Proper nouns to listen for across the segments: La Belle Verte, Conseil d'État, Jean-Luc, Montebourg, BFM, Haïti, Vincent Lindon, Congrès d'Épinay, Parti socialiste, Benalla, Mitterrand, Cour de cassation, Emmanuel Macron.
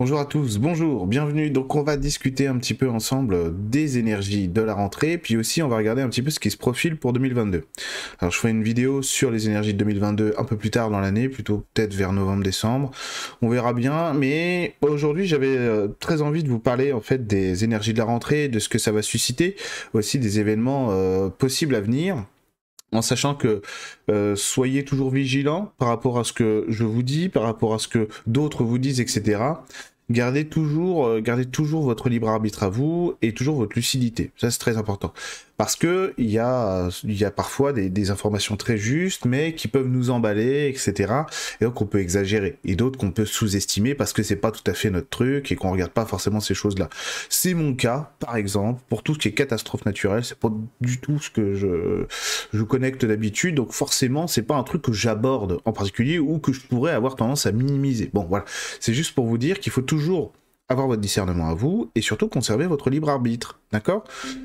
Bonjour à tous, bonjour, bienvenue. Donc on va discuter un petit peu ensemble des énergies de la rentrée, puis aussi on va regarder un petit peu ce qui se profile pour 2022. Alors je ferai une vidéo sur les énergies de 2022 un peu plus tard dans l'année, plutôt peut-être vers novembre-décembre, on verra bien, mais aujourd'hui j'avais très envie de vous parler en fait des énergies de la rentrée, de ce que ça va susciter, aussi des événements possibles à venir. En sachant que soyez toujours vigilants par rapport à ce que je vous dis, par rapport à ce que d'autres vous disent, etc. Gardez toujours votre libre arbitre à vous et toujours votre lucidité. Ça, c'est très important. Parce que il y a parfois des informations très justes, mais qui peuvent nous emballer, etc. Et donc, on peut exagérer. Et d'autres qu'on peut sous-estimer parce que c'est pas tout à fait notre truc et qu'on regarde pas forcément ces choses-là. C'est mon cas, par exemple, pour tout ce qui est catastrophe naturelle. C'est pas du tout ce que je connecte d'habitude. Donc, forcément, c'est pas un truc que j'aborde en particulier ou que je pourrais avoir tendance à minimiser. Bon, voilà. C'est juste pour vous dire qu'il faut toujours avoir votre discernement à vous et surtout conserver votre libre arbitre, d'accord ?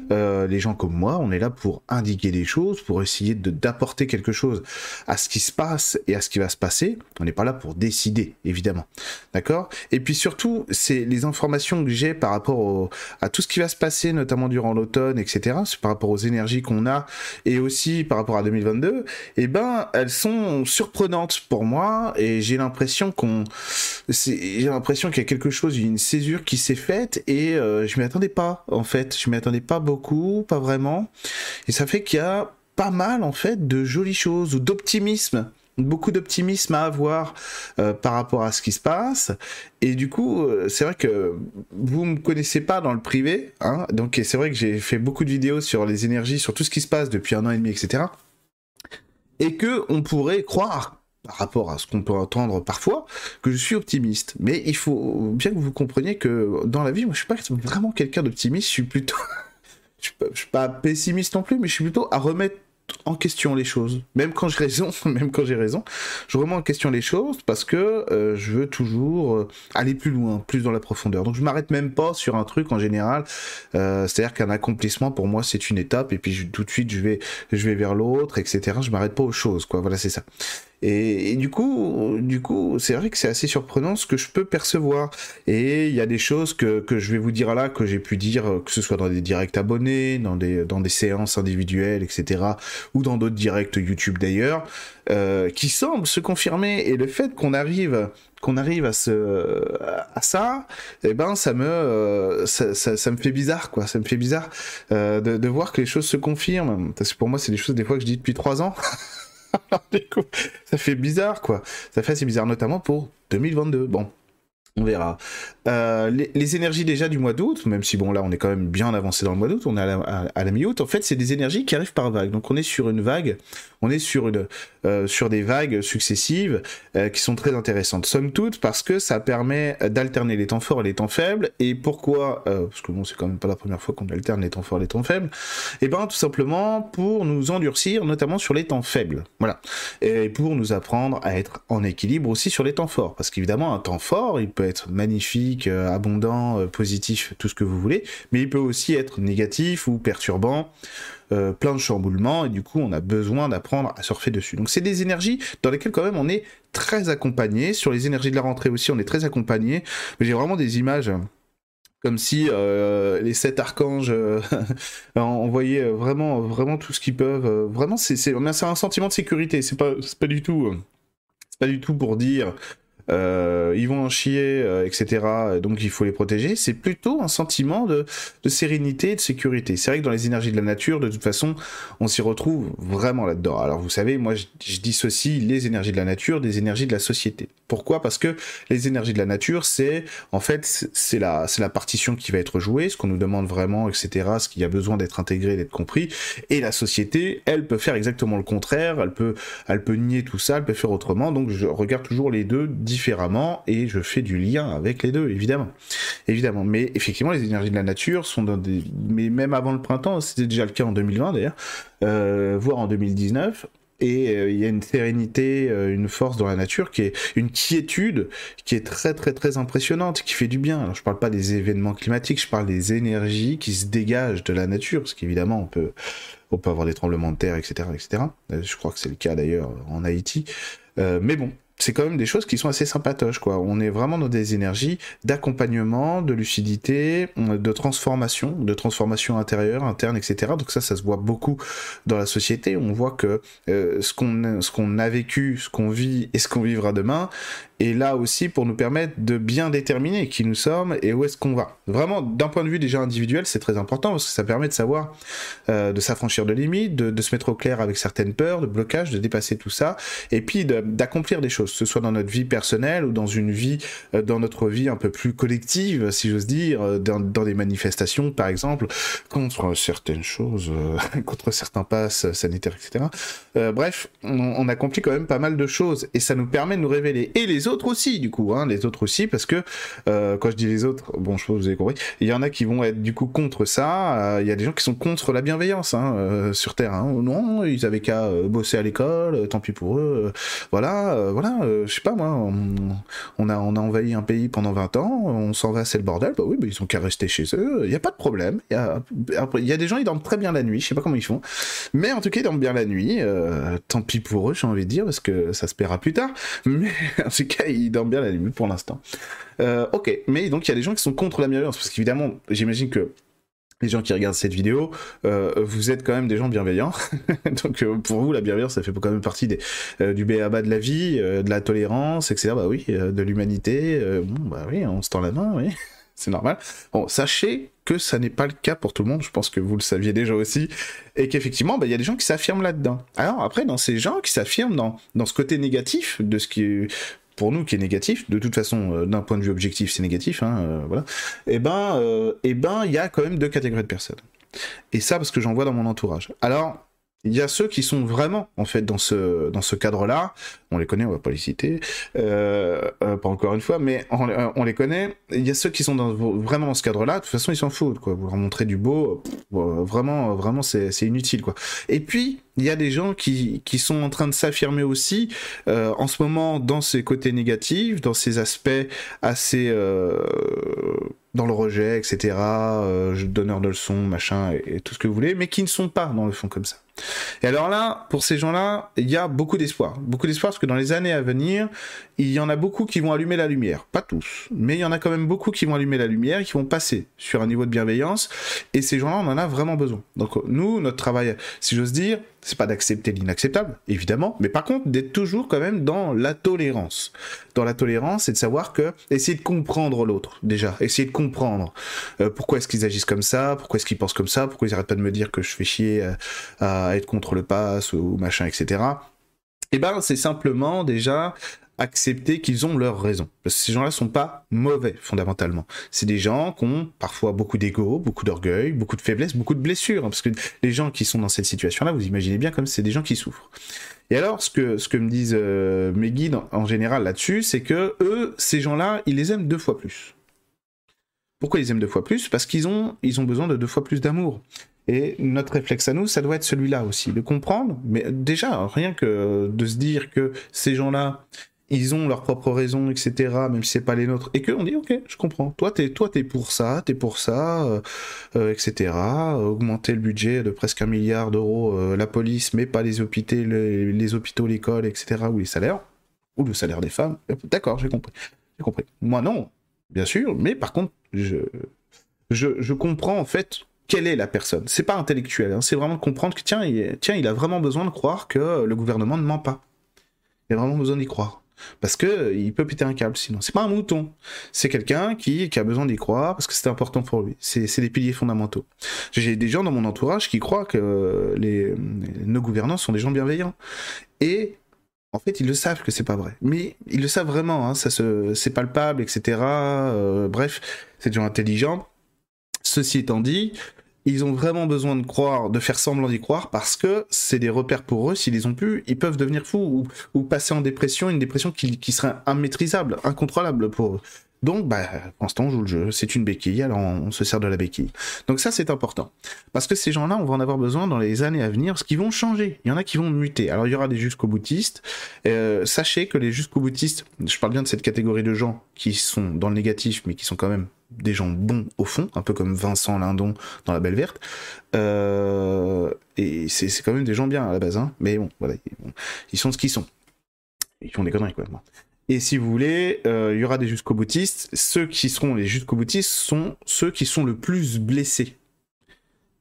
Les gens comme moi, on est là pour indiquer des choses, pour essayer d'apporter quelque chose à ce qui se passe et à ce qui va se passer. On n'est pas là pour décider, évidemment, d'accord ? Et puis surtout, c'est les informations que j'ai par rapport à tout ce qui va se passer, notamment durant l'automne, etc. C'est par rapport aux énergies qu'on a et aussi par rapport à 2022. Eh ben, elles sont surprenantes pour moi et j'ai l'impression qu'il y a quelque chose, une qui s'est faite et je m'y attendais pas en fait, je m'y attendais pas beaucoup, pas vraiment, et ça fait qu'il y a pas mal en fait de jolies choses ou d'optimisme, beaucoup d'optimisme à avoir par rapport à ce qui se passe. Et du coup c'est vrai que vous me connaissez pas dans le privé, hein, donc c'est vrai que j'ai fait beaucoup de vidéos sur les énergies, sur tout ce qui se passe depuis 1 an et demi, etc. et que on pourrait croire, par rapport à ce qu'on peut entendre parfois, que je suis optimiste. Mais il faut bien que vous compreniez que dans la vie, moi, je suis pas vraiment quelqu'un d'optimiste, je suis plutôt... je suis pas pessimiste non plus, mais je suis plutôt à remettre en question les choses. Même quand j'ai raison, je remets en question les choses parce que je veux toujours aller plus loin, plus dans la profondeur. Donc je m'arrête même pas sur un truc en général. C'est-à-dire qu'un accomplissement pour moi c'est une étape et puis tout de suite je vais vers l'autre, etc. Je m'arrête pas aux choses, quoi. Voilà, c'est ça. Et du coup, c'est vrai que c'est assez surprenant ce que je peux percevoir. Et il y a des choses que je vais vous dire là, que j'ai pu dire, que ce soit dans des directs abonnés, dans des séances individuelles, etc., ou dans d'autres directs YouTube d'ailleurs, qui semblent se confirmer. Et le fait qu'on arrive à ça, et eh ben ça me fait bizarre, quoi. Ça me fait bizarre de voir que les choses se confirment. Parce que pour moi, c'est des choses des fois que je dis depuis 3 ans. Du coup, ça fait bizarre, quoi. Ça fait assez bizarre, notamment pour 2022. Bon, on verra. Les énergies déjà du mois d'août, même si bon là on est quand même bien avancé dans le mois d'août, on est à la mi-août. En fait, c'est des énergies qui arrivent par vague. Donc on est sur une vague, sur des vagues successives qui sont très intéressantes. Somme toute, parce que ça permet d'alterner les temps forts et les temps faibles. Et pourquoi parce que bon, c'est quand même pas la première fois qu'on alterne les temps forts et les temps faibles. Et ben tout simplement pour nous endurcir, notamment sur les temps faibles. Voilà. Et pour nous apprendre à être en équilibre aussi sur les temps forts. Parce qu'évidemment, un temps fort, il peut être magnifique, abondant, positif, tout ce que vous voulez, mais il peut aussi être négatif ou perturbant, plein de chamboulements, et du coup on a besoin d'apprendre à surfer dessus. Donc c'est des énergies dans lesquelles quand même on est très accompagné. Sur les énergies de la rentrée aussi on est très accompagné, mais j'ai vraiment des images comme si les 7 archanges envoyaient vraiment tout ce qu'ils peuvent, vraiment c'est un sentiment de sécurité. C'est pas du tout pour dire ils vont en chier, etc. Donc il faut les protéger. C'est plutôt un sentiment de sérénité et de sécurité. C'est vrai que dans les énergies de la nature, de toute façon, on s'y retrouve vraiment là-dedans. Alors vous savez, moi je dissocie les énergies de la nature des énergies de la société. Pourquoi ? Parce que les énergies de la nature, c'est la partition qui va être jouée, ce qu'on nous demande vraiment, etc. Ce qu'il y a besoin d'être intégré, d'être compris. Et la société, elle peut faire exactement le contraire. Elle peut nier tout ça, elle peut faire autrement. Donc je regarde toujours les deux différemment et je fais du lien avec les deux, évidemment. Mais effectivement, les énergies de la nature sont dans des... Mais même avant le printemps, c'était déjà le cas en 2020 d'ailleurs, voire en 2019. Et il y a une sérénité, une force dans la nature qui est une quiétude qui est très très très impressionnante, qui fait du bien. Alors je parle pas des événements climatiques, je parle des énergies qui se dégagent de la nature, parce qu'évidemment on peut avoir des tremblements de terre, etc. Je crois que c'est le cas d'ailleurs en Haïti. Mais bon, c'est quand même des choses qui sont assez sympatoches, quoi. On est vraiment dans des énergies d'accompagnement, de lucidité, de transformation intérieure, interne, etc. Donc ça, ça se voit beaucoup dans la société. On voit que ce qu'on a vécu, ce qu'on vit et ce qu'on vivra demain est là aussi pour nous permettre de bien déterminer qui nous sommes et où est-ce qu'on va. Vraiment, d'un point de vue déjà individuel, c'est très important parce que ça permet de savoir, de s'affranchir de limites, de se mettre au clair avec certaines peurs, de blocages, de dépasser tout ça, et puis d'accomplir des choses, que ce soit dans notre vie personnelle ou dans une vie, dans notre vie un peu plus collective, si j'ose dire, dans des manifestations, par exemple, contre certaines choses, contre certains passes sanitaires, etc. Bref, on accomplit quand même pas mal de choses et ça nous permet de nous révéler. Et les autres aussi, du coup, hein, les autres aussi, parce que quand je dis les autres, bon, je pense que vous avez compris, il y en a qui vont être du coup contre ça, il y a des gens qui sont contre la bienveillance, hein, sur Terre, hein. Non, ils avaient qu'à bosser à l'école, tant pis pour eux, voilà, je sais pas moi, on a envahi un pays pendant 20 ans, on s'en va, c'est le bordel, bah oui, bah ils ont qu'à rester chez eux, il n'y a pas de problème. Il y a des gens, ils dorment très bien la nuit, je sais pas comment ils font, mais en tout cas ils dorment bien la nuit, tant pis pour eux, j'ai envie de dire, parce que ça se paiera plus tard, mais en tout cas ils dorment bien la nuit pour l'instant. Ok, mais donc il y a des gens qui sont contre la bienveillance, parce qu'évidemment, j'imagine que les gens qui regardent cette vidéo, vous êtes quand même des gens bienveillants, donc pour vous la bienveillance ça fait quand même partie du b.a.-ba de la vie, de la tolérance, etc. Bah oui, de l'humanité, bon bah oui, on se tend la main, oui, c'est normal. Bon, sachez que ça n'est pas le cas pour tout le monde, je pense que vous le saviez déjà aussi, et qu'effectivement, bah, y a des gens qui s'affirment là-dedans. Alors après, dans ces gens qui s'affirment dans ce côté négatif de ce qui est... pour nous qui est négatif, de toute façon d'un point de vue objectif c'est négatif, hein, voilà, et ben il y a quand même deux catégories de personnes. Et ça parce que j'en vois dans mon entourage. Alors, il y a ceux qui sont vraiment en fait dans ce cadre-là, on les connaît, on va pas les citer, pas encore une fois, mais on les connaît, il y a ceux qui sont vraiment dans ce cadre-là, de toute façon ils s'en foutent, quoi. Vous leur montrez du beau, vraiment c'est inutile, quoi. Et puis, il y a des gens qui sont en train de s'affirmer aussi, en ce moment, dans ces côtés négatifs, dans ces aspects assez... dans le rejet, etc., donneur de leçons, machin, et tout ce que vous voulez, mais qui ne sont pas dans le fond comme ça. Et alors là, pour ces gens-là, il y a beaucoup d'espoir parce que dans les années à venir, il y en a beaucoup qui vont allumer la lumière, pas tous, mais il y en a quand même beaucoup qui vont allumer la lumière et qui vont passer sur un niveau de bienveillance, et ces gens-là, on en a vraiment besoin. Donc nous, notre travail, si j'ose dire, c'est pas d'accepter l'inacceptable, évidemment, mais par contre, d'être toujours quand même dans la tolérance. Dans la tolérance, c'est de savoir que, essayer de comprendre l'autre, déjà, essayer de comprendre pourquoi est-ce qu'ils agissent comme ça, pourquoi est-ce qu'ils pensent comme ça, pourquoi ils arrêtent pas de me dire que je fais chier à être contre le pass ou machin, etc. Et ben, c'est simplement, déjà... accepter qu'ils ont leurs raisons. Parce que ces gens-là sont pas mauvais, fondamentalement. C'est des gens qui ont parfois beaucoup d'ego, beaucoup d'orgueil, beaucoup de faiblesse, beaucoup de blessures. Hein, parce que les gens qui sont dans cette situation-là, vous imaginez bien comme c'est des gens qui souffrent. Et alors, ce que me disent mes guides en général là-dessus, c'est que eux, ces gens-là, ils les aiment 2 fois plus. Pourquoi ils les aiment 2 fois plus ? Parce qu'ils ont besoin de 2 fois plus d'amour. Et notre réflexe à nous, ça doit être celui-là aussi, de comprendre. Mais déjà, rien que de se dire que ces gens-là, ils ont leurs propres raisons, etc., même si c'est pas les nôtres, et qu'on dit, ok, je comprends, toi t'es pour ça, etc., augmenter le budget de presque 1 milliard d'euros, la police, mais pas les hôpitaux, l'école, etc., ou les salaires, ou le salaire des femmes, d'accord, j'ai compris. Moi non, bien sûr, mais par contre, je comprends en fait... Quelle est la personne ? C'est pas intellectuel, hein, c'est vraiment de comprendre que tiens, il a vraiment besoin de croire que le gouvernement ne ment pas. Il a vraiment besoin d'y croire. Parce qu'il peut péter un câble sinon. C'est pas un mouton. C'est quelqu'un qui a besoin d'y croire parce que c'est important pour lui. C'est des piliers fondamentaux. J'ai des gens dans mon entourage qui croient que nos gouvernants sont des gens bienveillants. Et... en fait, ils le savent que c'est pas vrai. Mais ils le savent vraiment, hein, c'est palpable, etc. Bref, c'est des gens intelligents. Ceci étant dit, ils ont vraiment besoin de croire, de faire semblant d'y croire, parce que c'est des repères pour eux, s'ils les ont pu, ils peuvent devenir fous, ou passer en dépression, une dépression qui serait immaîtrisable, incontrôlable pour eux. Donc, bah, pour l'instant, on joue le jeu, c'est une béquille, alors on se sert de la béquille. Donc ça, c'est important. Parce que ces gens-là, on va en avoir besoin dans les années à venir, parce qu'ils vont changer, il y en a qui vont muter. Alors, il y aura des jusqu'au-boutistes. Sachez que les jusqu'au-boutistes, je parle bien de cette catégorie de gens qui sont dans le négatif, mais qui sont quand même des gens bons au fond, un peu comme Vincent Lindon dans La Belle Verte, et c'est quand même des gens bien à la base, hein, mais bon, voilà, ils sont ce qu'ils sont. ils font des conneries quoi. Et si vous voulez, il y aura des jusqu'au-boutistes. Ceux qui seront les jusqu'au-boutistes sont ceux qui sont le plus blessés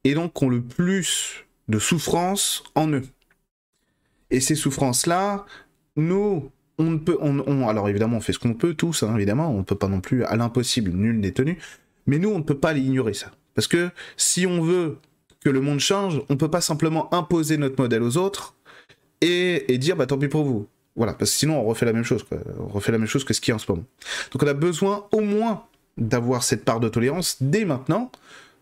et donc ont le plus de souffrance en eux. Et ces souffrances-là, nous, on ne peut, alors évidemment, on fait ce qu'on peut tous, hein, évidemment, on ne peut pas non plus à l'impossible, nul n'est tenu, mais nous, on ne peut pas l'ignorer ça. Parce que si on veut que le monde change, on ne peut pas simplement imposer notre modèle aux autres et dire bah tant pis pour vous. Voilà, parce que sinon on refait la même chose, quoi. On refait la même chose que ce qu'il y a en ce moment. Donc on a besoin au moins d'avoir cette part de tolérance dès maintenant,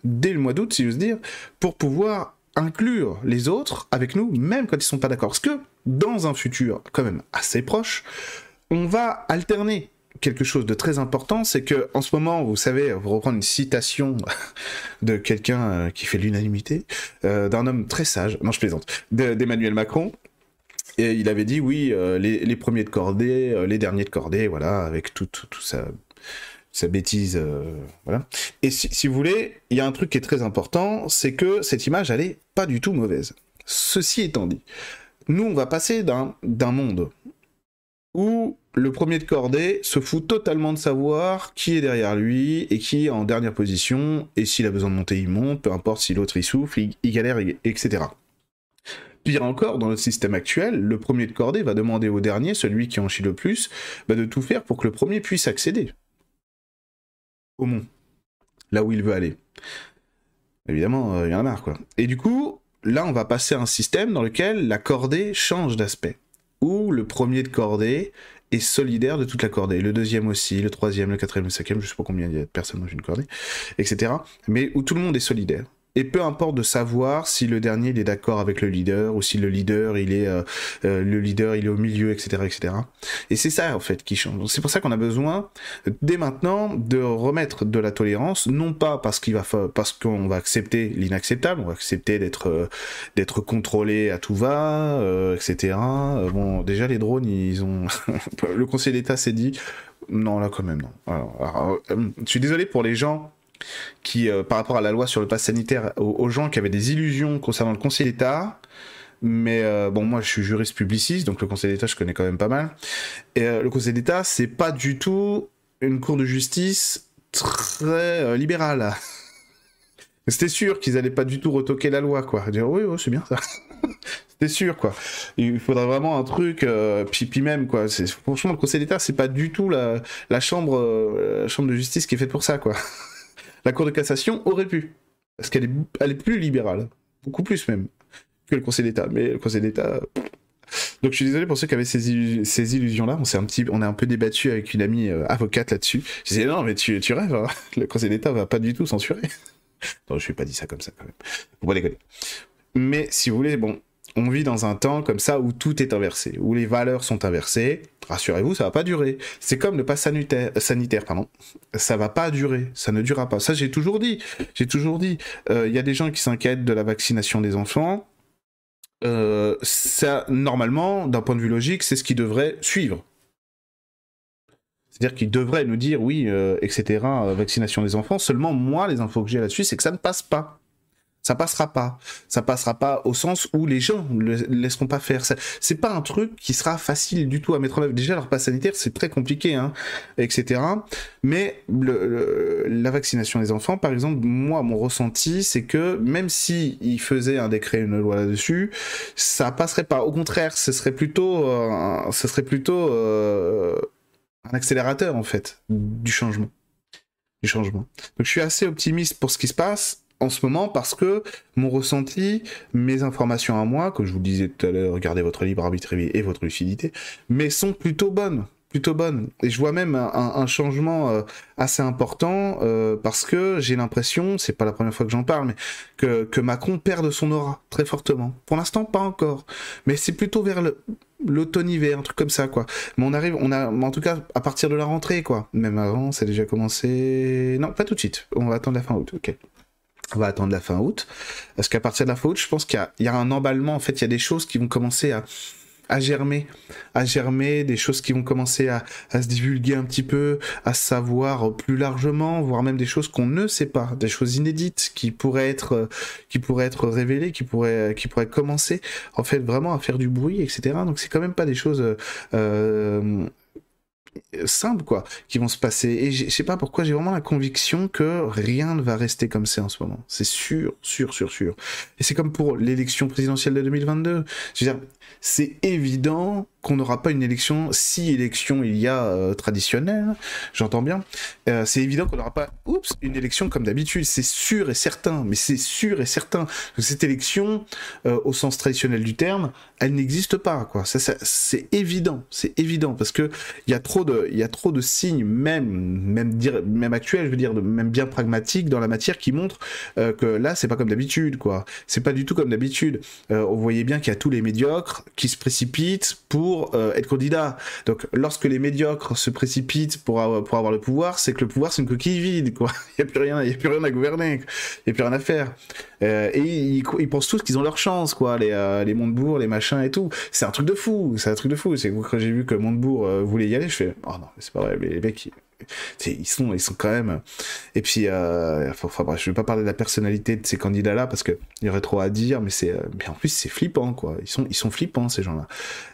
dès le mois d'août, si j'ose dire, pour pouvoir inclure les autres avec nous, même quand ils ne sont pas d'accord. Parce que dans un futur quand même assez proche, on va alterner quelque chose de très important, c'est que en ce moment, vous savez, vous reprendre une citation de quelqu'un qui fait l'unanimité, d'un homme très sage, non je plaisante, d'Emmanuel Macron, et il avait dit oui, les premiers de cordée, les derniers de cordée, voilà, avec tout sa bêtise, voilà. Et si vous voulez, il y a un truc qui est très important, c'est que cette image, elle est pas du tout mauvaise. Ceci étant dit, nous, on va passer d'un monde où le premier de cordée se fout totalement de savoir qui est derrière lui et qui est en dernière position, et s'il a besoin de monter, il monte, peu importe si l'autre il souffle, il galère, etc. Pire encore, dans notre système actuel, le premier de cordée va demander au dernier, celui qui en chie le plus, bah de tout faire pour que le premier puisse accéder au mont, là où il veut aller. Évidemment, il y en a marre, quoi. Et du coup, là, on va passer à un système dans lequel la cordée change d'aspect, où le premier de cordée est solidaire de toute la cordée, le deuxième aussi, le troisième, le quatrième, le cinquième, je sais pas combien il y a de personnes dans une cordée, etc. Mais où tout le monde est solidaire. Et peu importe de savoir si le dernier il est d'accord avec le leader, ou si le leader il est au milieu, etc., etc. Et c'est ça en fait qui change. Donc c'est pour ça qu'on a besoin dès maintenant de remettre de la tolérance, non pas parce qu'on va accepter l'inacceptable, on va accepter d'être contrôlé à tout va, etc. Bon, déjà les drones ils ont, le Conseil d'État s'est dit non là quand même non. Alors, je suis désolé pour les gens qui, par rapport à la loi sur le pass sanitaire, aux gens qui avaient des illusions concernant le Conseil d'État, mais bon, moi je suis juriste publiciste, donc le Conseil d'État je connais quand même pas mal, et le Conseil d'État c'est pas du tout une cour de justice très libérale. C'était sûr qu'ils allaient pas du tout retoquer la loi, quoi, dire oui, c'est bien ça. C'était sûr, quoi. Il faudrait vraiment un truc, puis même, quoi. Franchement, le Conseil d'État c'est pas du tout la chambre de justice qui est faite pour ça, quoi. La Cour de cassation aurait pu, parce qu'elle est plus libérale, beaucoup plus même, que le Conseil d'État. Mais le Conseil d'État... Donc je suis désolé pour ceux qui avaient ces illusions-là, on a un peu débattu avec une amie avocate là-dessus. Je disais non mais tu rêves, hein. Le Conseil d'État va pas du tout censurer. Non, je n'ai pas dit ça comme ça quand même, faut pas déconner. Mais si vous voulez, bon, on vit dans un temps comme ça où tout est inversé, où les valeurs sont inversées. Rassurez-vous, ça va pas durer. C'est comme le pass sanitaire, ça va pas durer, ça ne durera pas. Ça, j'ai toujours dit. Y a des gens qui s'inquiètent de la vaccination des enfants. Ça, normalement, d'un point de vue logique, c'est ce qui devrait suivre. C'est-à-dire qu'ils devraient nous dire, oui, etc., vaccination des enfants. Seulement, moi, les infos que j'ai là-dessus, c'est que ça ne passe pas. Ça passera pas au sens où les gens ne le laisseront pas faire. C'est pas un truc qui sera facile du tout à mettre en œuvre. Déjà, leur passe sanitaire, c'est très compliqué, hein, etc. Mais la vaccination des enfants, par exemple, moi, mon ressenti, c'est que même s'ils faisaient un décret, une loi là-dessus, ça passerait pas. Au contraire, ce serait plutôt un accélérateur, en fait, du changement. Donc, je suis assez optimiste pour ce qui se passe en ce moment, parce que mon ressenti, mes informations à moi, comme je vous le disais tout à l'heure, regardez votre libre arbitre et votre lucidité, mais sont plutôt bonnes. Et je vois même un changement assez important, parce que j'ai l'impression, c'est pas la première fois que j'en parle, mais que Macron perd de son aura très fortement. Pour l'instant, pas encore, mais c'est plutôt vers l'automne-hiver, un truc comme ça, quoi. Mais on a, en tout cas, à partir de la rentrée, quoi. Même avant, ça a déjà commencé. Non, pas tout de suite. On va attendre la fin août. Ok. On va attendre la fin août, parce qu'à partir de la fin août, je pense qu'il y a un emballement, en fait, il y a des choses qui vont commencer à, à germer, des choses qui vont commencer à se divulguer un petit peu, à savoir plus largement, voire même des choses qu'on ne sait pas, des choses inédites qui pourraient être révélées, qui pourraient commencer en fait vraiment à faire du bruit, etc. Donc c'est quand même pas des choses simples quoi, qui vont se passer. Et je sais pas pourquoi, j'ai vraiment la conviction que rien ne va rester comme c'est en ce moment. C'est sûr. Et c'est comme pour l'élection présidentielle de 2022. Je veux dire, c'est évident qu'on n'aura pas une élection, si élection il y a traditionnelle, j'entends bien. C'est évident qu'on n'aura pas une élection comme d'habitude, c'est sûr et certain. Mais c'est sûr et certain que cette élection, au sens traditionnel du terme, elle n'existe pas, quoi. Ça, c'est évident, parce que il y a trop de signes, même actuels, je veux dire, même bien pragmatiques dans la matière, qui montrent que là, c'est pas comme d'habitude, quoi. C'est pas du tout comme d'habitude. On voyait bien qu'il y a tous les médiocres qui se précipitent pour être candidat. Donc, lorsque les médiocres se précipitent pour avoir le pouvoir, c'est que le pouvoir, c'est une coquille vide, quoi. Il y a plus rien à gouverner, il y a plus rien à faire. Et ils pensent tous qu'ils ont leur chance, quoi. Les Montebourg, les machins et tout. C'est un truc de fou. C'est que quand j'ai vu que Montebourg voulait y aller, je fais, oh non, mais c'est pas vrai, mais les mecs, ils sont quand même. Et puis, enfin bref, je vais pas parler de la personnalité de ces candidats-là parce qu'il y aurait trop à dire, mais en plus c'est flippant, quoi. Ils sont flippants, ces gens-là.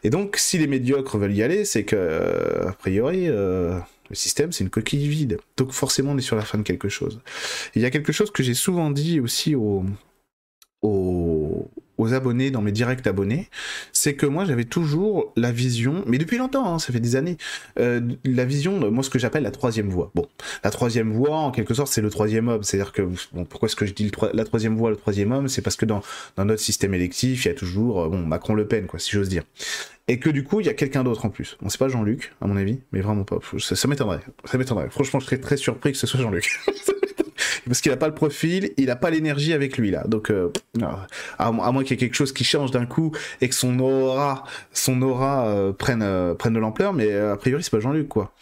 Et donc, si les médiocres veulent y aller, c'est que a priori, le système, c'est une coquille vide. Donc forcément, on est sur la fin de quelque chose. Il y a quelque chose que j'ai souvent dit aussi aux abonnés, dans mes directs abonnés, c'est que moi j'avais toujours la vision, mais depuis longtemps, hein, ça fait des années, la vision, moi ce que j'appelle la troisième voie. Bon, la troisième voie, en quelque sorte, c'est le troisième homme, c'est-à-dire que, bon, pourquoi est-ce que je dis la troisième voie, le troisième homme, c'est parce que dans notre système électif, il y a toujours, Macron-Le Pen, quoi, si j'ose dire. Et que du coup, il y a quelqu'un d'autre en plus. Bon, c'est pas Jean-Luc, à mon avis, mais vraiment pas. Ça m'étonnerait. Franchement, je serais très surpris que ce soit Jean-Luc. Parce qu'il n'a pas le profil, il n'a pas l'énergie avec lui là. Donc, à moins qu'il y ait quelque chose qui change d'un coup et que son aura prenne de l'ampleur, mais a priori c'est pas Jean-Luc, quoi.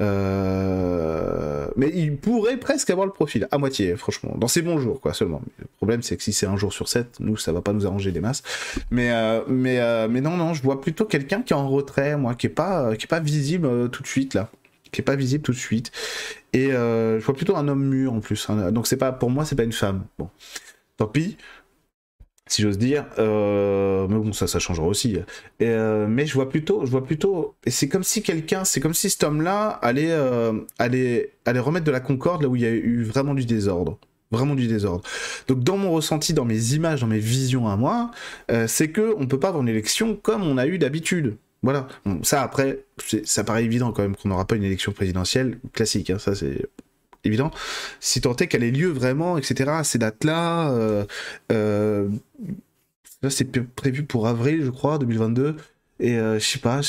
Mais il pourrait presque avoir le profil, à moitié, franchement, dans ses bons jours, quoi, seulement. Le problème c'est que si c'est un jour sur 7, nous ça va pas nous arranger des masses. Mais non, je vois plutôt quelqu'un qui est en retrait, moi, qui est pas visible tout de suite là. Qui est pas visible tout de suite, et je vois plutôt un homme mûr en plus, hein. Donc c'est pas, pour moi c'est pas une femme, bon, tant pis, si j'ose dire, mais bon, ça changera aussi, et, mais je vois plutôt, et c'est comme si cet homme-là allait remettre de la concorde là où il y a eu vraiment du désordre. Donc dans mon ressenti, dans mes images, dans mes visions à moi, c'est que on peut pas avoir une élection comme on a eu d'habitude. Voilà, bon, ça après, ça paraît évident quand même qu'on n'aura pas une élection présidentielle classique, hein, ça c'est évident, si tant est qu'elle ait lieu vraiment, etc., à ces dates-là, là c'est prévu pour avril, je crois, 2022, et je sais pas,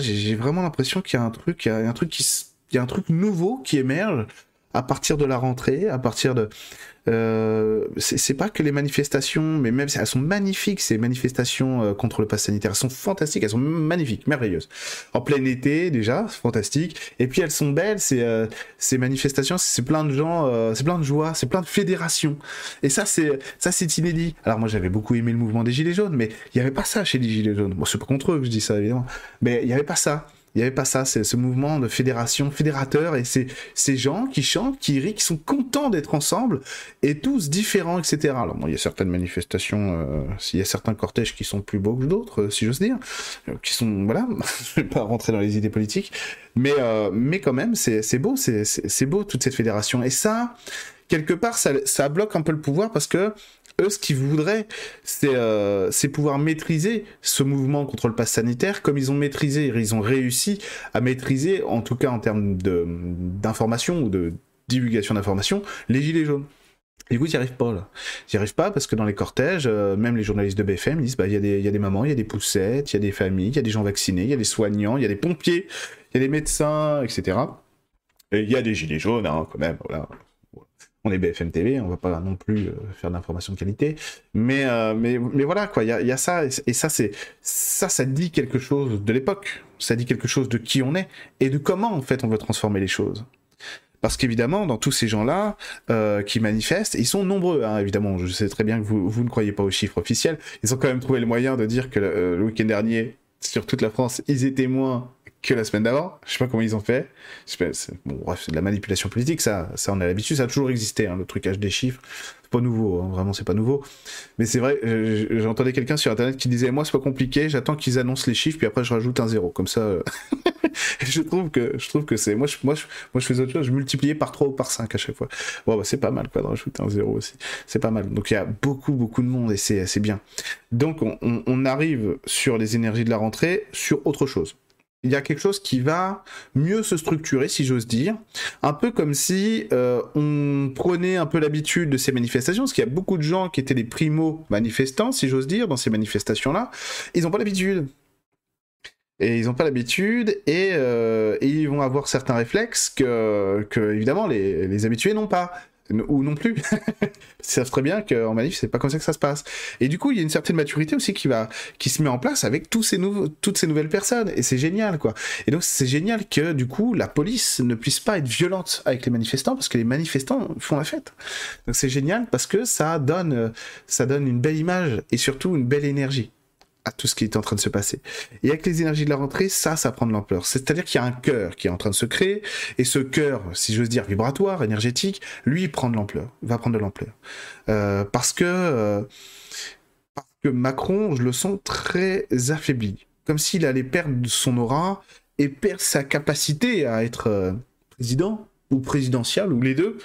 j'ai vraiment l'impression qu'il y a un truc, nouveau qui émerge à partir de la rentrée, à partir de... c'est pas que les manifestations, mais même elles sont magnifiques, ces manifestations contre le pass sanitaire, elles sont fantastiques, elles sont magnifiques, merveilleuses, en plein été déjà, c'est fantastique, et puis elles sont belles, ces manifestations, c'est plein de gens, c'est plein de joie, c'est plein de fédération, et ça c'est inédit. Alors moi j'avais beaucoup aimé le mouvement des Gilets jaunes, mais il n'y avait pas ça chez les Gilets jaunes, bon c'est pas contre eux que je dis ça évidemment, mais il n'y avait pas ça, c'est ce mouvement de fédération, fédérateur, et ces gens qui chantent, qui rient, qui sont contents d'être ensemble, et tous différents, etc. Alors bon, il y a certaines manifestations, il y a certains cortèges qui sont plus beaux que d'autres, si j'ose dire, qui sont, voilà, je ne vais pas rentrer dans les idées politiques, mais quand même, c'est beau toute cette fédération, et ça, quelque part, ça bloque un peu le pouvoir, parce que eux, ce qu'ils voudraient, c'est pouvoir maîtriser ce mouvement contre le pass sanitaire, comme ils ont réussi à maîtriser, en tout cas en termes d'information ou de divulgation d'information, les Gilets jaunes. Et vous, j'y arrive pas parce que dans les cortèges, même les journalistes de BFM, ils disent, bah, il y a des mamans, il y a des poussettes, il y a des familles, il y a des gens vaccinés, il y a des soignants, il y a des pompiers, il y a des médecins, etc. Et il y a des Gilets jaunes, hein, quand même, voilà. On est BFM TV, on va pas non plus faire de l'information de qualité, mais voilà quoi, il y a ça, et ça dit quelque chose de l'époque, ça dit quelque chose de qui on est, et de comment en fait on veut transformer les choses. Parce qu'évidemment, dans tous ces gens-là qui manifestent, ils sont nombreux, hein, évidemment, je sais très bien que vous ne croyez pas aux chiffres officiels, ils ont quand même trouvé le moyen de dire que le week-end dernier, sur toute la France, ils étaient moins que la semaine d'avant. Je sais pas comment ils ont fait. Bon, bref, c'est de la manipulation politique, ça on a l'habitude, ça a toujours existé, hein, le trucage des chiffres, c'est pas nouveau, hein, vraiment c'est pas nouveau. Mais c'est vrai, j'entendais quelqu'un sur internet qui disait « Moi c'est pas compliqué, j'attends qu'ils annoncent les chiffres, puis après je rajoute un zéro, comme ça... » Je trouve que c'est... Moi je fais autre chose, je multipliais par 3 ou par 5 à chaque fois. Bon, bah, c'est pas mal, quoi, de rajouter un 0 aussi. C'est pas mal. Donc il y a beaucoup de monde et c'est bien. Donc on arrive sur les énergies de la rentrée, sur autre chose. Il y a quelque chose qui va mieux se structurer, si j'ose dire. Un peu comme si on prenait un peu l'habitude de ces manifestations, parce qu'il y a beaucoup de gens qui étaient des primo-manifestants, si j'ose dire, dans ces manifestations-là. Ils n'ont pas l'habitude. Et ils n'ont pas l'habitude, et ils vont avoir certains réflexes que évidemment, les habitués n'ont pas, ou non plus. Ils savent très bien qu'en manif, c'est pas comme ça que ça se passe. Et du coup, il y a une certaine maturité aussi qui se met en place avec toutes ces nouvelles personnes, et c'est génial, quoi. Et donc, c'est génial que, du coup, la police ne puisse pas être violente avec les manifestants, parce que les manifestants font la fête. Donc, c'est génial, parce que ça donne une belle image, et surtout une belle énergie à tout ce qui est en train de se passer. Et avec les énergies de la rentrée, ça prend de l'ampleur. C'est-à-dire qu'il y a un cœur qui est en train de se créer, et ce cœur, si j'ose dire, vibratoire, énergétique, lui, prend de l'ampleur, va prendre de l'ampleur. Parce que Macron, je le sens très affaibli, comme s'il allait perdre son aura et perdre sa capacité à être président, ou présidentiel, ou les deux,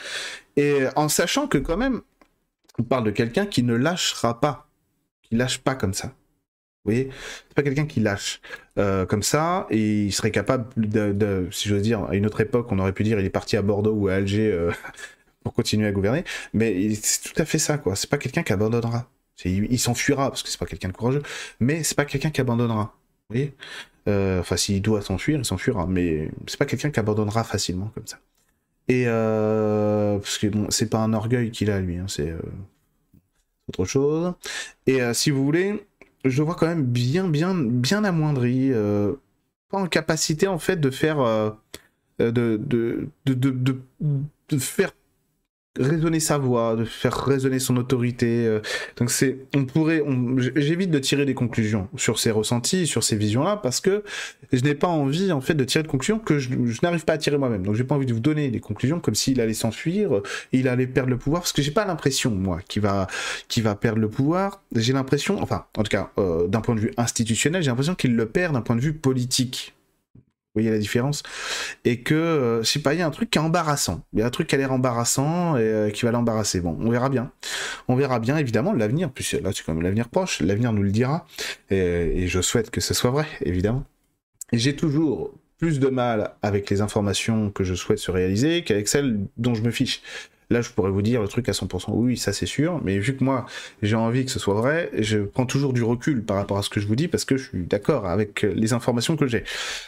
et en sachant que quand même, on parle de quelqu'un qui ne lâchera pas, qui lâche pas comme ça. Vous voyez, c'est pas quelqu'un qui lâche comme ça, et il serait capable de, si j'ose dire, à une autre époque, on aurait pu dire il est parti à Bordeaux ou à Alger pour continuer à gouverner, mais c'est tout à fait ça, quoi. C'est pas quelqu'un qui abandonnera. Il s'enfuira, parce que c'est pas quelqu'un de courageux, mais c'est pas quelqu'un qui abandonnera. Vous voyez, enfin, s'il doit s'enfuir, il s'enfuira, mais c'est pas quelqu'un qui abandonnera facilement comme ça. Et parce que bon, c'est pas un orgueil qu'il a, lui, hein, c'est autre chose. Et si vous voulez, je vois quand même bien amoindri, pas en capacité en fait de faire de faire résonner sa voix, de faire résonner son autorité. Donc c'est, j'évite de tirer des conclusions sur ces ressentis, sur ces visions-là, parce que je n'ai pas envie en fait de tirer de conclusions que je n'arrive pas à tirer moi-même. Donc j'ai pas envie de vous donner des conclusions comme s'il allait s'enfuir, il allait perdre le pouvoir, parce que j'ai pas l'impression moi qu'il va perdre le pouvoir. J'ai l'impression, enfin en tout cas d'un point de vue institutionnel, j'ai l'impression qu'il le perd d'un point de vue politique. Vous voyez la différence? Et que, je sais pas, il y a un truc qui est embarrassant. Il y a un truc qui a l'air embarrassant et qui va l'embarrasser. Bon, on verra bien. On verra bien, évidemment, l'avenir. En plus, là, c'est quand même l'avenir proche. L'avenir nous le dira. Et je souhaite que ce soit vrai, évidemment. J'ai toujours plus de mal avec les informations que je souhaite se réaliser qu'avec celles dont je me fiche. Là, je pourrais vous dire le truc à 100%, oui, ça c'est sûr, mais vu que moi, j'ai envie que ce soit vrai, je prends toujours du recul par rapport à ce que je vous dis, parce que je suis d'accord avec les informations que j'ai.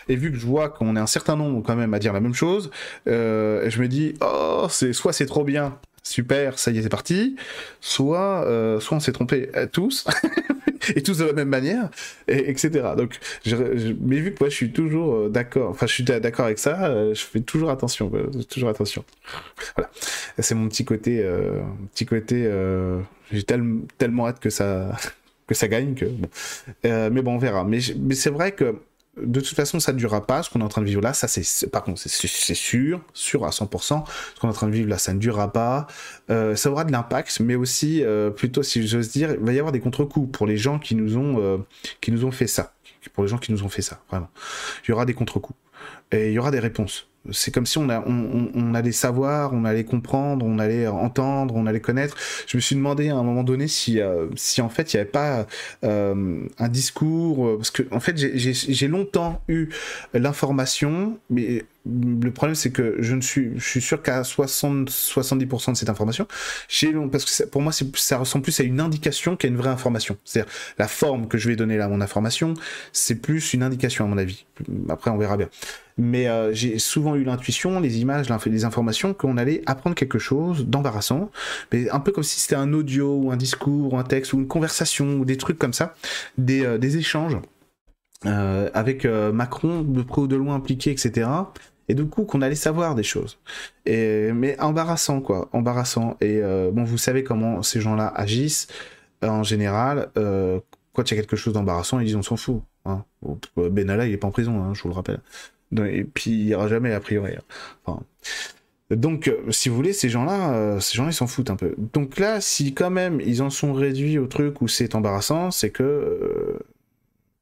Et vu que je vois qu'on est un certain nombre quand même à dire la même chose, je me dis, oh, soit c'est trop bien, super, ça y est, c'est parti, soit on s'est trompé tous, et tous de la même manière, etc. Donc, mais vu que moi, je suis toujours d'accord, enfin, je suis d'accord avec ça, je fais toujours attention, Voilà, c'est mon petit côté, j'ai tellement hâte que ça gagne que bon. Mais bon, on verra. Mais c'est vrai que de toute façon, ça ne durera pas, ce qu'on est en train de vivre là, ça c'est, par contre, c'est sûr à 100%, ce qu'on est en train de vivre là, ça ne durera pas, ça aura de l'impact, mais aussi, plutôt, si j'ose dire, il va y avoir des contre-coups pour les gens qui nous ont fait ça, vraiment. Il y aura des contre-coups, et il y aura des réponses. C'est comme si on allait savoir, on allait comprendre, on allait entendre, on allait connaître. Je me suis demandé à un moment donné si en fait il n'y avait pas un discours, parce que en fait j'ai longtemps eu l'information, mais le problème c'est que je suis sûr qu'à 70% de cette information, parce que pour moi ça ressemble plus à une indication qu'à une vraie information. C'est-à-dire la forme que je vais donner là à mon information, c'est plus une indication à mon avis. Après on verra bien. Mais j'ai souvent eu l'intuition, les images, les informations, qu'on allait apprendre quelque chose d'embarrassant, mais un peu comme si c'était un audio, ou un discours, ou un texte, ou une conversation, ou des trucs comme ça, des échanges avec Macron de près ou de loin impliqué, etc. Et du coup, qu'on allait savoir des choses. Et, mais embarrassant, quoi. Embarrassant. Et bon, vous savez comment ces gens-là agissent. En général, quand il y a quelque chose d'embarrassant, ils disent on s'en fout. Hein. Benalla, il n'est pas en prison, hein, je vous le rappelle. Et puis, il n'ira jamais, a priori. Enfin... Donc, si vous voulez, ces gens-là, ils s'en foutent un peu. Donc là, si quand même ils en sont réduits au truc où c'est embarrassant, c'est que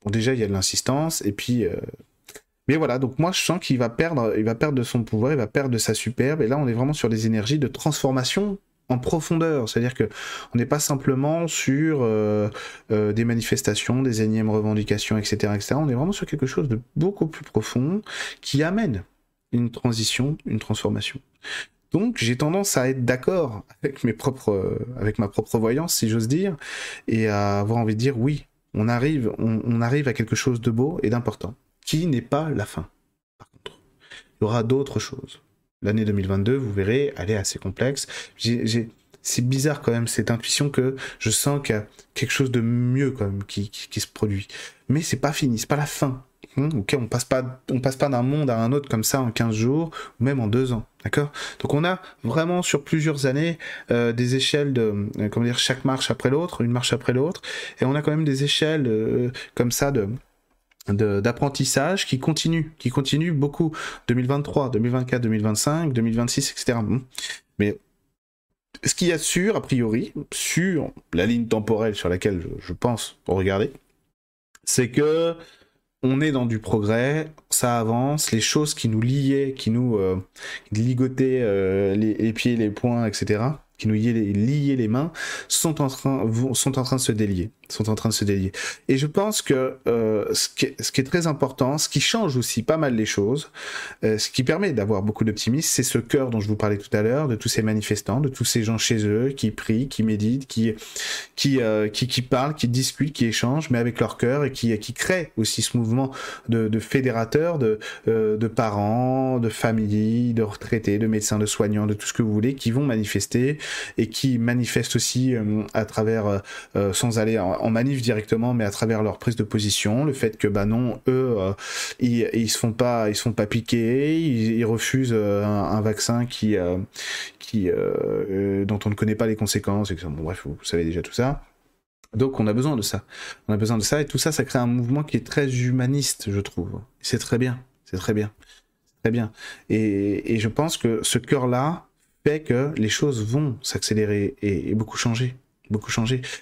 bon, déjà il y a de l'insistance et puis, mais voilà. Donc moi, je sens qu'il va perdre, de son pouvoir, il va perdre de sa superbe. Et là, on est vraiment sur des énergies de transformation en profondeur. C'est-à-dire que on n'est pas simplement sur des manifestations, des énièmes revendications, etc., etc. On est vraiment sur quelque chose de beaucoup plus profond qui amène une transition, une transformation. Donc j'ai tendance à être d'accord avec ma propre voyance, si j'ose dire, et à avoir envie de dire oui, on arrive à quelque chose de beau et d'important, qui n'est pas la fin. Par contre, il y aura d'autres choses. L'année 2022, vous verrez, elle est assez complexe. C'est bizarre quand même cette intuition que je sens qu'il y a quelque chose de mieux quand même qui se produit. Mais c'est pas fini, c'est pas la fin. Ok, on passe pas d'un monde à un autre comme ça en 15 jours, ou même en 2 ans, d'accord ? Donc on a vraiment sur plusieurs années des échelles de, comment dire, chaque marche après l'autre, une marche après l'autre, et on a quand même des échelles comme ça d'apprentissage qui continue beaucoup, 2023, 2024, 2025, 2026, etc. Mais ce qu'il y a sûr, a priori, sur la ligne temporelle sur laquelle je pense pour regarder, c'est que on est dans du progrès, ça avance, les choses qui nous liaient, qui nous ligotaient les pieds, les poings, etc., qui nous liaient les mains, sont en train de se délier. Et je pense que ce qui est très important, ce qui change aussi pas mal les choses, ce qui permet d'avoir beaucoup d'optimisme, c'est ce cœur dont je vous parlais tout à l'heure, de tous ces manifestants, de tous ces gens chez eux, qui prient, qui méditent, qui parlent, qui discutent, qui échangent, mais avec leur cœur, et qui créent aussi ce mouvement de fédérateurs, de parents, de familles, de retraités, de médecins, de soignants, de tout ce que vous voulez, qui vont manifester, et qui manifestent aussi à travers, sans aller en manif directement, mais à travers leur prise de position, le fait que bah non, eux ils se font pas piquer, ils refusent un vaccin dont on ne connaît pas les conséquences, et que, bon, bref, vous savez déjà tout ça. Donc on a besoin de ça, et tout ça crée un mouvement qui est très humaniste, je trouve. C'est très bien, et je pense que ce cœur là fait que les choses vont s'accélérer et beaucoup changer.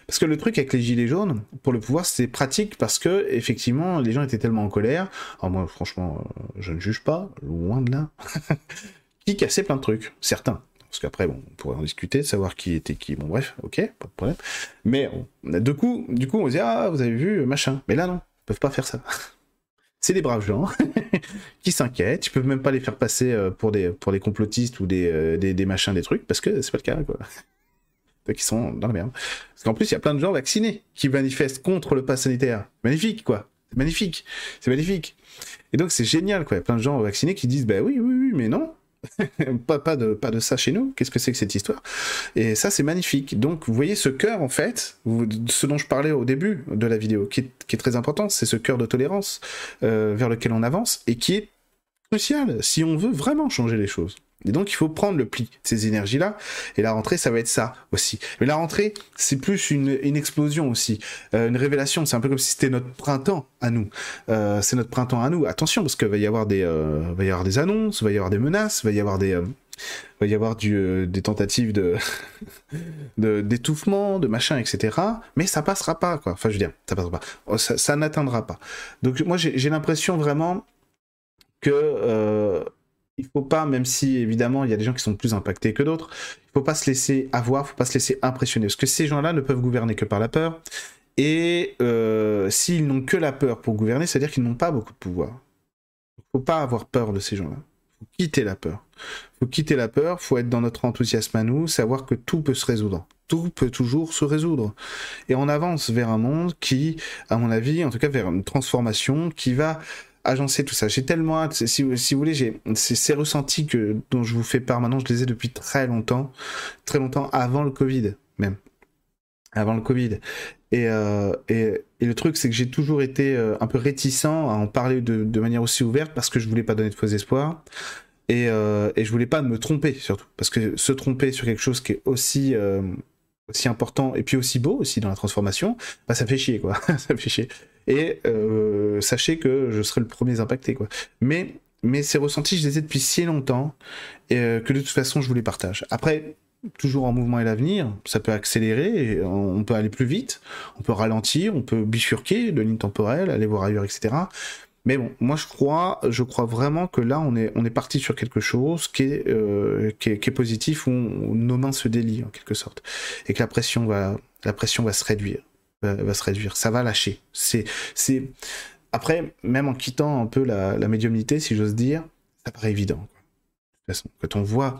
Parce que le truc avec les gilets jaunes, pour le pouvoir, c'est pratique parce que, effectivement, les gens étaient tellement en colère. Alors moi, franchement, je ne juge pas, loin de là, qui cassaient plein de trucs, certains. Parce qu'après, bon, on pourrait en discuter, savoir qui était qui. Bon, bref, ok, pas de problème. Mais du coup, on se dit, ah, vous avez vu, machin. Mais là, non, ils peuvent pas faire ça. C'est des braves gens qui s'inquiètent, tu peux même pas les faire passer pour des complotistes ou des machins, des trucs, parce que c'est pas le cas, quoi. Qui sont dans la merde. Parce qu'en plus, il y a plein de gens vaccinés qui manifestent contre le pass sanitaire. Magnifique, quoi. C'est magnifique. Et donc, c'est génial, quoi. Il y a plein de gens vaccinés qui disent, bah oui, mais non. pas de ça chez nous. Qu'est-ce que c'est que cette histoire ? Et ça, c'est magnifique. Donc, vous voyez ce cœur, en fait, ce dont je parlais au début de la vidéo, qui est très important. C'est ce cœur de tolérance vers lequel on avance et qui est crucial si on veut vraiment changer les choses. Et donc il faut prendre le pli de ces énergies-là, et la rentrée ça va être ça aussi. Mais la rentrée c'est plus une explosion aussi, une révélation, c'est un peu comme si c'était notre printemps à nous. Attention parce qu'il va y avoir des annonces, il va y avoir des menaces, il va y avoir des tentatives d'étouffement, de machin, etc. Mais ça passera pas, quoi. Enfin je veux dire, ça passera pas, ça n'atteindra pas. Donc moi j'ai l'impression vraiment que... Il faut pas, même si évidemment il y a des gens qui sont plus impactés que d'autres, il faut pas se laisser avoir, faut pas se laisser impressionner, parce que ces gens-là ne peuvent gouverner que par la peur, et s'ils n'ont que la peur pour gouverner, c'est-à-dire qu'ils n'ont pas beaucoup de pouvoir. Faut pas avoir peur de ces gens-là. Faut quitter la peur. Faut être dans notre enthousiasme à nous, savoir que tout peut se résoudre. Tout peut toujours se résoudre. Et on avance vers un monde qui, à mon avis, en tout cas vers une transformation qui va agencer tout ça. J'ai tellement hâte, si vous voulez, ces ressentis dont je vous fais part maintenant, je les ai depuis très longtemps avant le Covid même. Et le truc, c'est que j'ai toujours été un peu réticent à en parler de manière aussi ouverte parce que je voulais pas donner de faux espoirs. Et je voulais pas me tromper, surtout. Parce que se tromper sur quelque chose qui est aussi, aussi important et puis aussi beau aussi dans la transformation, bah ça fait chier, quoi. Ça fait chier. Et sachez que je serai le premier impacté, quoi. Mais ces ressentis, je les ai depuis si longtemps et, que de toute façon, je vous les partage. Après, toujours en mouvement et l'avenir, ça peut accélérer, et on peut aller plus vite, on peut ralentir, on peut bifurquer de ligne temporelle, aller voir ailleurs, etc. Mais bon, moi je crois vraiment que là on est parti sur quelque chose qui est positif, où nos mains se délient en quelque sorte, et que la pression va se réduire, ça va lâcher. C'est après, même en quittant un peu la médiumnité, si j'ose dire, ça paraît évident. De toute façon, quand on voit,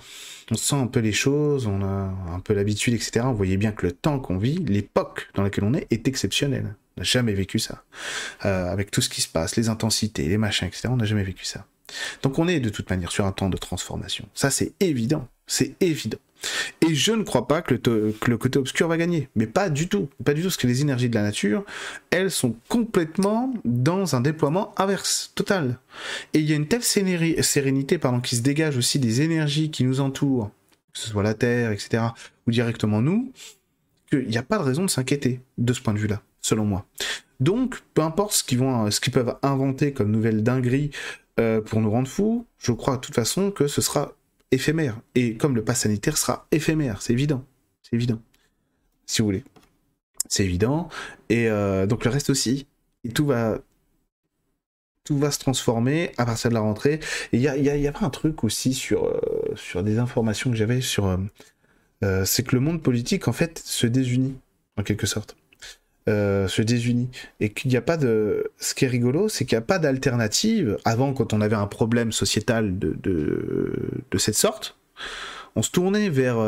on sent un peu les choses, on a un peu l'habitude, etc. On voyait bien que le temps qu'on vit, l'époque dans laquelle on est exceptionnelle. On n'a jamais vécu ça. Avec tout ce qui se passe, les intensités, les machins, etc. On n'a jamais vécu ça. Donc on est de toute manière sur un temps de transformation. Ça, c'est évident. C'est évident. Et je ne crois pas que le côté obscur va gagner. Mais pas du tout. Pas du tout, parce que les énergies de la nature, elles sont complètement dans un déploiement inverse, total. Et il y a une telle sérénité qui se dégage aussi des énergies qui nous entourent, que ce soit la Terre, etc., ou directement nous, qu'il n'y a pas de raison de s'inquiéter de ce point de vue-là, selon moi. Donc, peu importe ce qu'ils peuvent inventer comme nouvelle dinguerie pour nous rendre fous, je crois de toute façon que ce sera éphémère. Et comme le pass sanitaire sera éphémère, c'est évident. C'est évident. Si vous voulez. C'est évident. Et donc le reste aussi. Et tout va se transformer à partir de la rentrée. Et il y a pas un truc aussi sur des informations que j'avais sur... c'est que le monde politique, en fait, se désunit, en quelque sorte. Et qu'il n'y a pas de... Ce qui est rigolo, c'est qu'il n'y a pas d'alternative. Avant, quand on avait un problème sociétal de cette sorte, on se tournait vers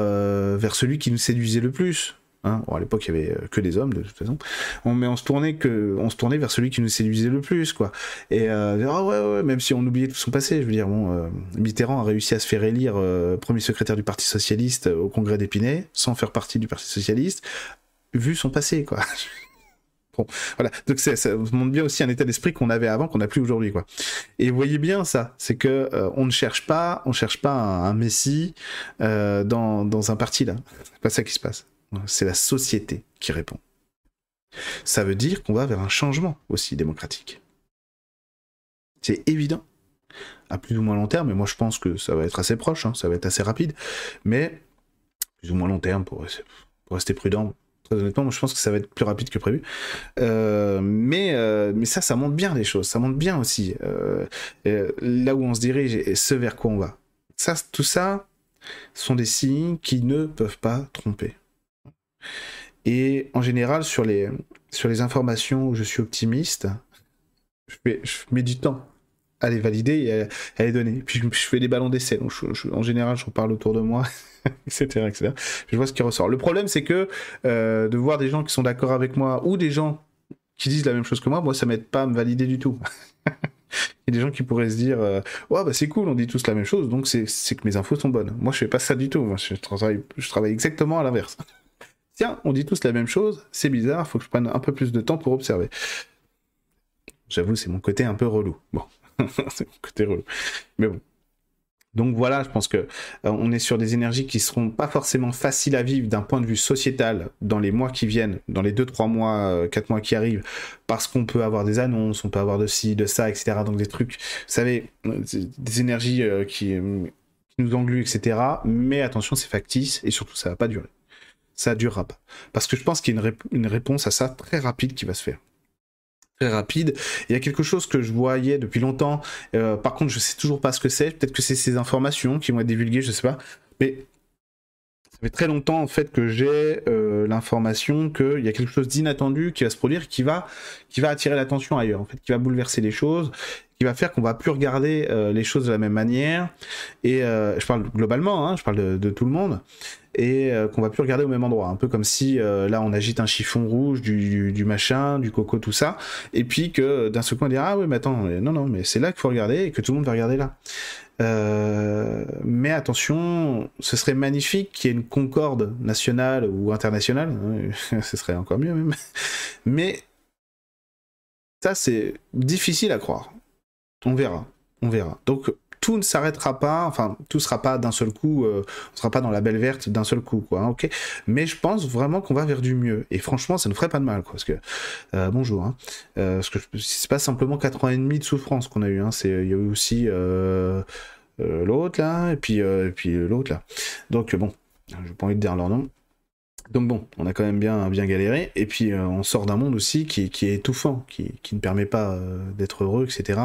celui qui nous séduisait le plus. Hein, bon, à l'époque, il n'y avait que des hommes, de toute façon. Mais on se tournait vers celui qui nous séduisait le plus, quoi. Et ouais, même si on oubliait tout son passé, je veux dire, bon, Mitterrand a réussi à se faire élire premier secrétaire du Parti socialiste au Congrès d'Épinay, sans faire partie du Parti socialiste, vu son passé, quoi. Bon, voilà. Donc ça montre bien aussi un état d'esprit qu'on avait avant, qu'on n'a plus aujourd'hui, quoi. Et vous voyez bien ça, c'est que on ne cherche pas un messie dans un parti, là. C'est pas ça qui se passe. C'est la société qui répond. Ça veut dire qu'on va vers un changement aussi démocratique. C'est évident. À plus ou moins long terme, et moi je pense que ça va être assez proche, hein, ça va être assez rapide, mais plus ou moins long terme, pour rester prudent, très honnêtement, moi je pense que ça va être plus rapide que prévu. Mais ça montre bien les choses, ça montre bien aussi là où on se dirige et ce vers quoi on va. Ça, tout ça sont des signes qui ne peuvent pas tromper. Et en général, sur les informations où je suis optimiste, je mets du temps à les valider et à les donner. Puis je fais des ballons d'essai, donc en général, j'en parle autour de moi, etc. Je vois ce qui ressort. Le problème, c'est que de voir des gens qui sont d'accord avec moi ou des gens qui disent la même chose que moi, ça m'aide pas à me valider du tout. Il y a des gens qui pourraient se dire ouais, bah c'est cool, on dit tous la même chose, donc c'est que mes infos sont bonnes. Moi, je fais pas ça du tout. Moi, je travaille exactement à l'inverse. Tiens, on dit tous la même chose, c'est bizarre, faut que je prenne un peu plus de temps pour observer. J'avoue, c'est mon côté un peu relou. Bon, c'est mon côté relou. Mais bon. Donc voilà, je pense que on est sur des énergies qui seront pas forcément faciles à vivre d'un point de vue sociétal dans les mois qui viennent, dans les 2, 3 mois, 4 mois qui arrivent, parce qu'on peut avoir des annonces, on peut avoir de ci, de ça, etc. Donc des trucs, vous savez, des énergies qui nous engluent, etc. Mais attention, c'est factice et surtout, ça va pas durer. Ça durera pas. Parce que je pense qu'il y a une réponse à ça très rapide qui va se faire. Très rapide. Il y a quelque chose que je voyais depuis longtemps. Par contre, je sais toujours pas ce que c'est. Peut-être que c'est ces informations qui vont être divulguées, je sais pas. Mais ça fait très longtemps en fait que j'ai l'information qu'il y a quelque chose d'inattendu qui va se produire, qui va attirer l'attention ailleurs, en fait, qui va bouleverser les choses, qui va faire qu'on va plus regarder les choses de la même manière. Et je parle globalement, hein, je parle de tout le monde. Et qu'on va plus regarder au même endroit, un peu comme si là on agite un chiffon rouge du machin, du coco, tout ça, et puis que d'un seul coup on dit ah oui mais attends, non mais c'est là qu'il faut regarder et que tout le monde va regarder là. Mais attention, ce serait magnifique qu'il y ait une concorde nationale ou internationale, hein, ce serait encore mieux même, mais ça c'est difficile à croire, on verra, donc tout ne s'arrêtera pas, enfin tout ne sera pas d'un seul coup, on ne sera pas dans la Belle Verte d'un seul coup, quoi, hein, ok, mais je pense vraiment qu'on va vers du mieux, et franchement ça ne ferait pas de mal, quoi, parce que, bonjour, hein, parce que c'est pas simplement 4 ans et demi de souffrance qu'on a eu, hein, c'est, il y a eu aussi... l'autre là, et puis l'autre là. Donc bon, j'ai pas envie de dire leur nom. Donc bon, on a quand même bien galéré, et puis on sort d'un monde aussi qui est étouffant, qui ne permet pas d'être heureux, etc.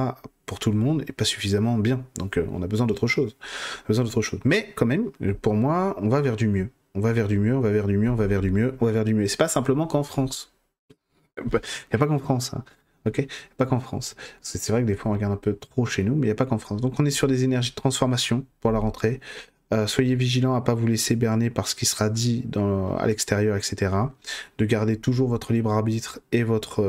pour tout le monde, et pas suffisamment bien. Donc on a besoin d'autre chose. Mais quand même, pour moi, on va vers du mieux. On va vers du mieux. C'est pas simplement qu'en France. Y a pas qu'en France, hein. Ok, pas qu'en France. C'est vrai que des fois on regarde un peu trop chez nous, mais il n'y a pas qu'en France. Donc on est sur des énergies de transformation pour la rentrée. Soyez vigilants à ne pas vous laisser berner par ce qui sera dit à l'extérieur, etc. De garder toujours votre libre arbitre et votre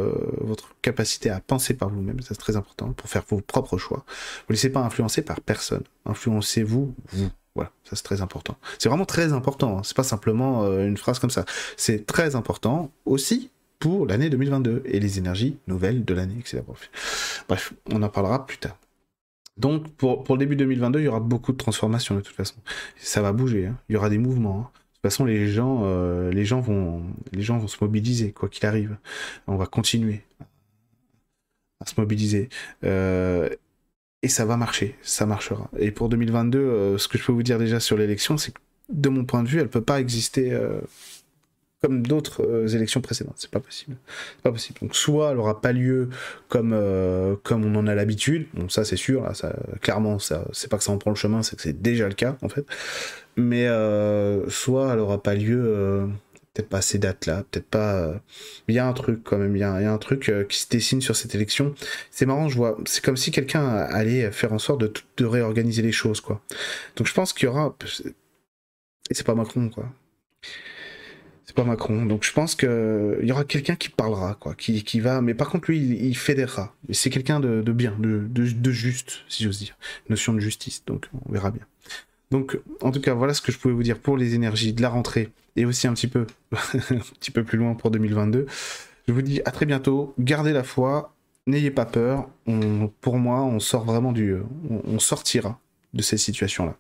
capacité à penser par vous-même, c'est très important, pour faire vos propres choix. Ne vous laissez pas influencer par personne. Influencez-vous, vous. Voilà, ça c'est très important. C'est vraiment très important, hein. C'est pas simplement une phrase comme ça. C'est très important aussi pour l'année 2022 et les énergies nouvelles de l'année, etc. Bref, on en parlera plus tard. Donc pour le début 2022, il y aura beaucoup de transformations de toute façon. Ça va bouger, hein. Il y aura des mouvements, hein. De toute façon, les gens vont se mobiliser, quoi qu'il arrive. On va continuer à se mobiliser. Et ça va marcher, ça marchera. Et pour 2022, ce que je peux vous dire déjà sur l'élection, c'est que de mon point de vue, elle ne peut pas exister... comme d'autres élections précédentes, c'est pas possible, donc soit elle aura pas lieu comme on en a l'habitude, bon ça c'est sûr, là, ça, clairement ça, c'est pas que ça en prend le chemin, c'est que c'est déjà le cas en fait, mais soit elle aura pas lieu, peut-être pas à ces dates là, peut-être pas, il y a un truc quand même, il y a un truc qui se dessine sur cette élection, c'est marrant, je vois, c'est comme si quelqu'un allait faire en sorte de réorganiser les choses, quoi, donc je pense qu'il y aura, et c'est pas Macron, quoi. C'est pas Macron, donc je pense qu'il y aura quelqu'un qui parlera, quoi, qui va... Mais par contre, lui, il fédérera. Mais c'est quelqu'un de bien, de juste, si j'ose dire. Notion de justice, donc on verra bien. Donc, en tout cas, voilà ce que je pouvais vous dire pour les énergies de la rentrée, et aussi un petit peu, un petit peu plus loin pour 2022. Je vous dis à très bientôt, gardez la foi, n'ayez pas peur. Pour moi, on sortira de ces situations-là.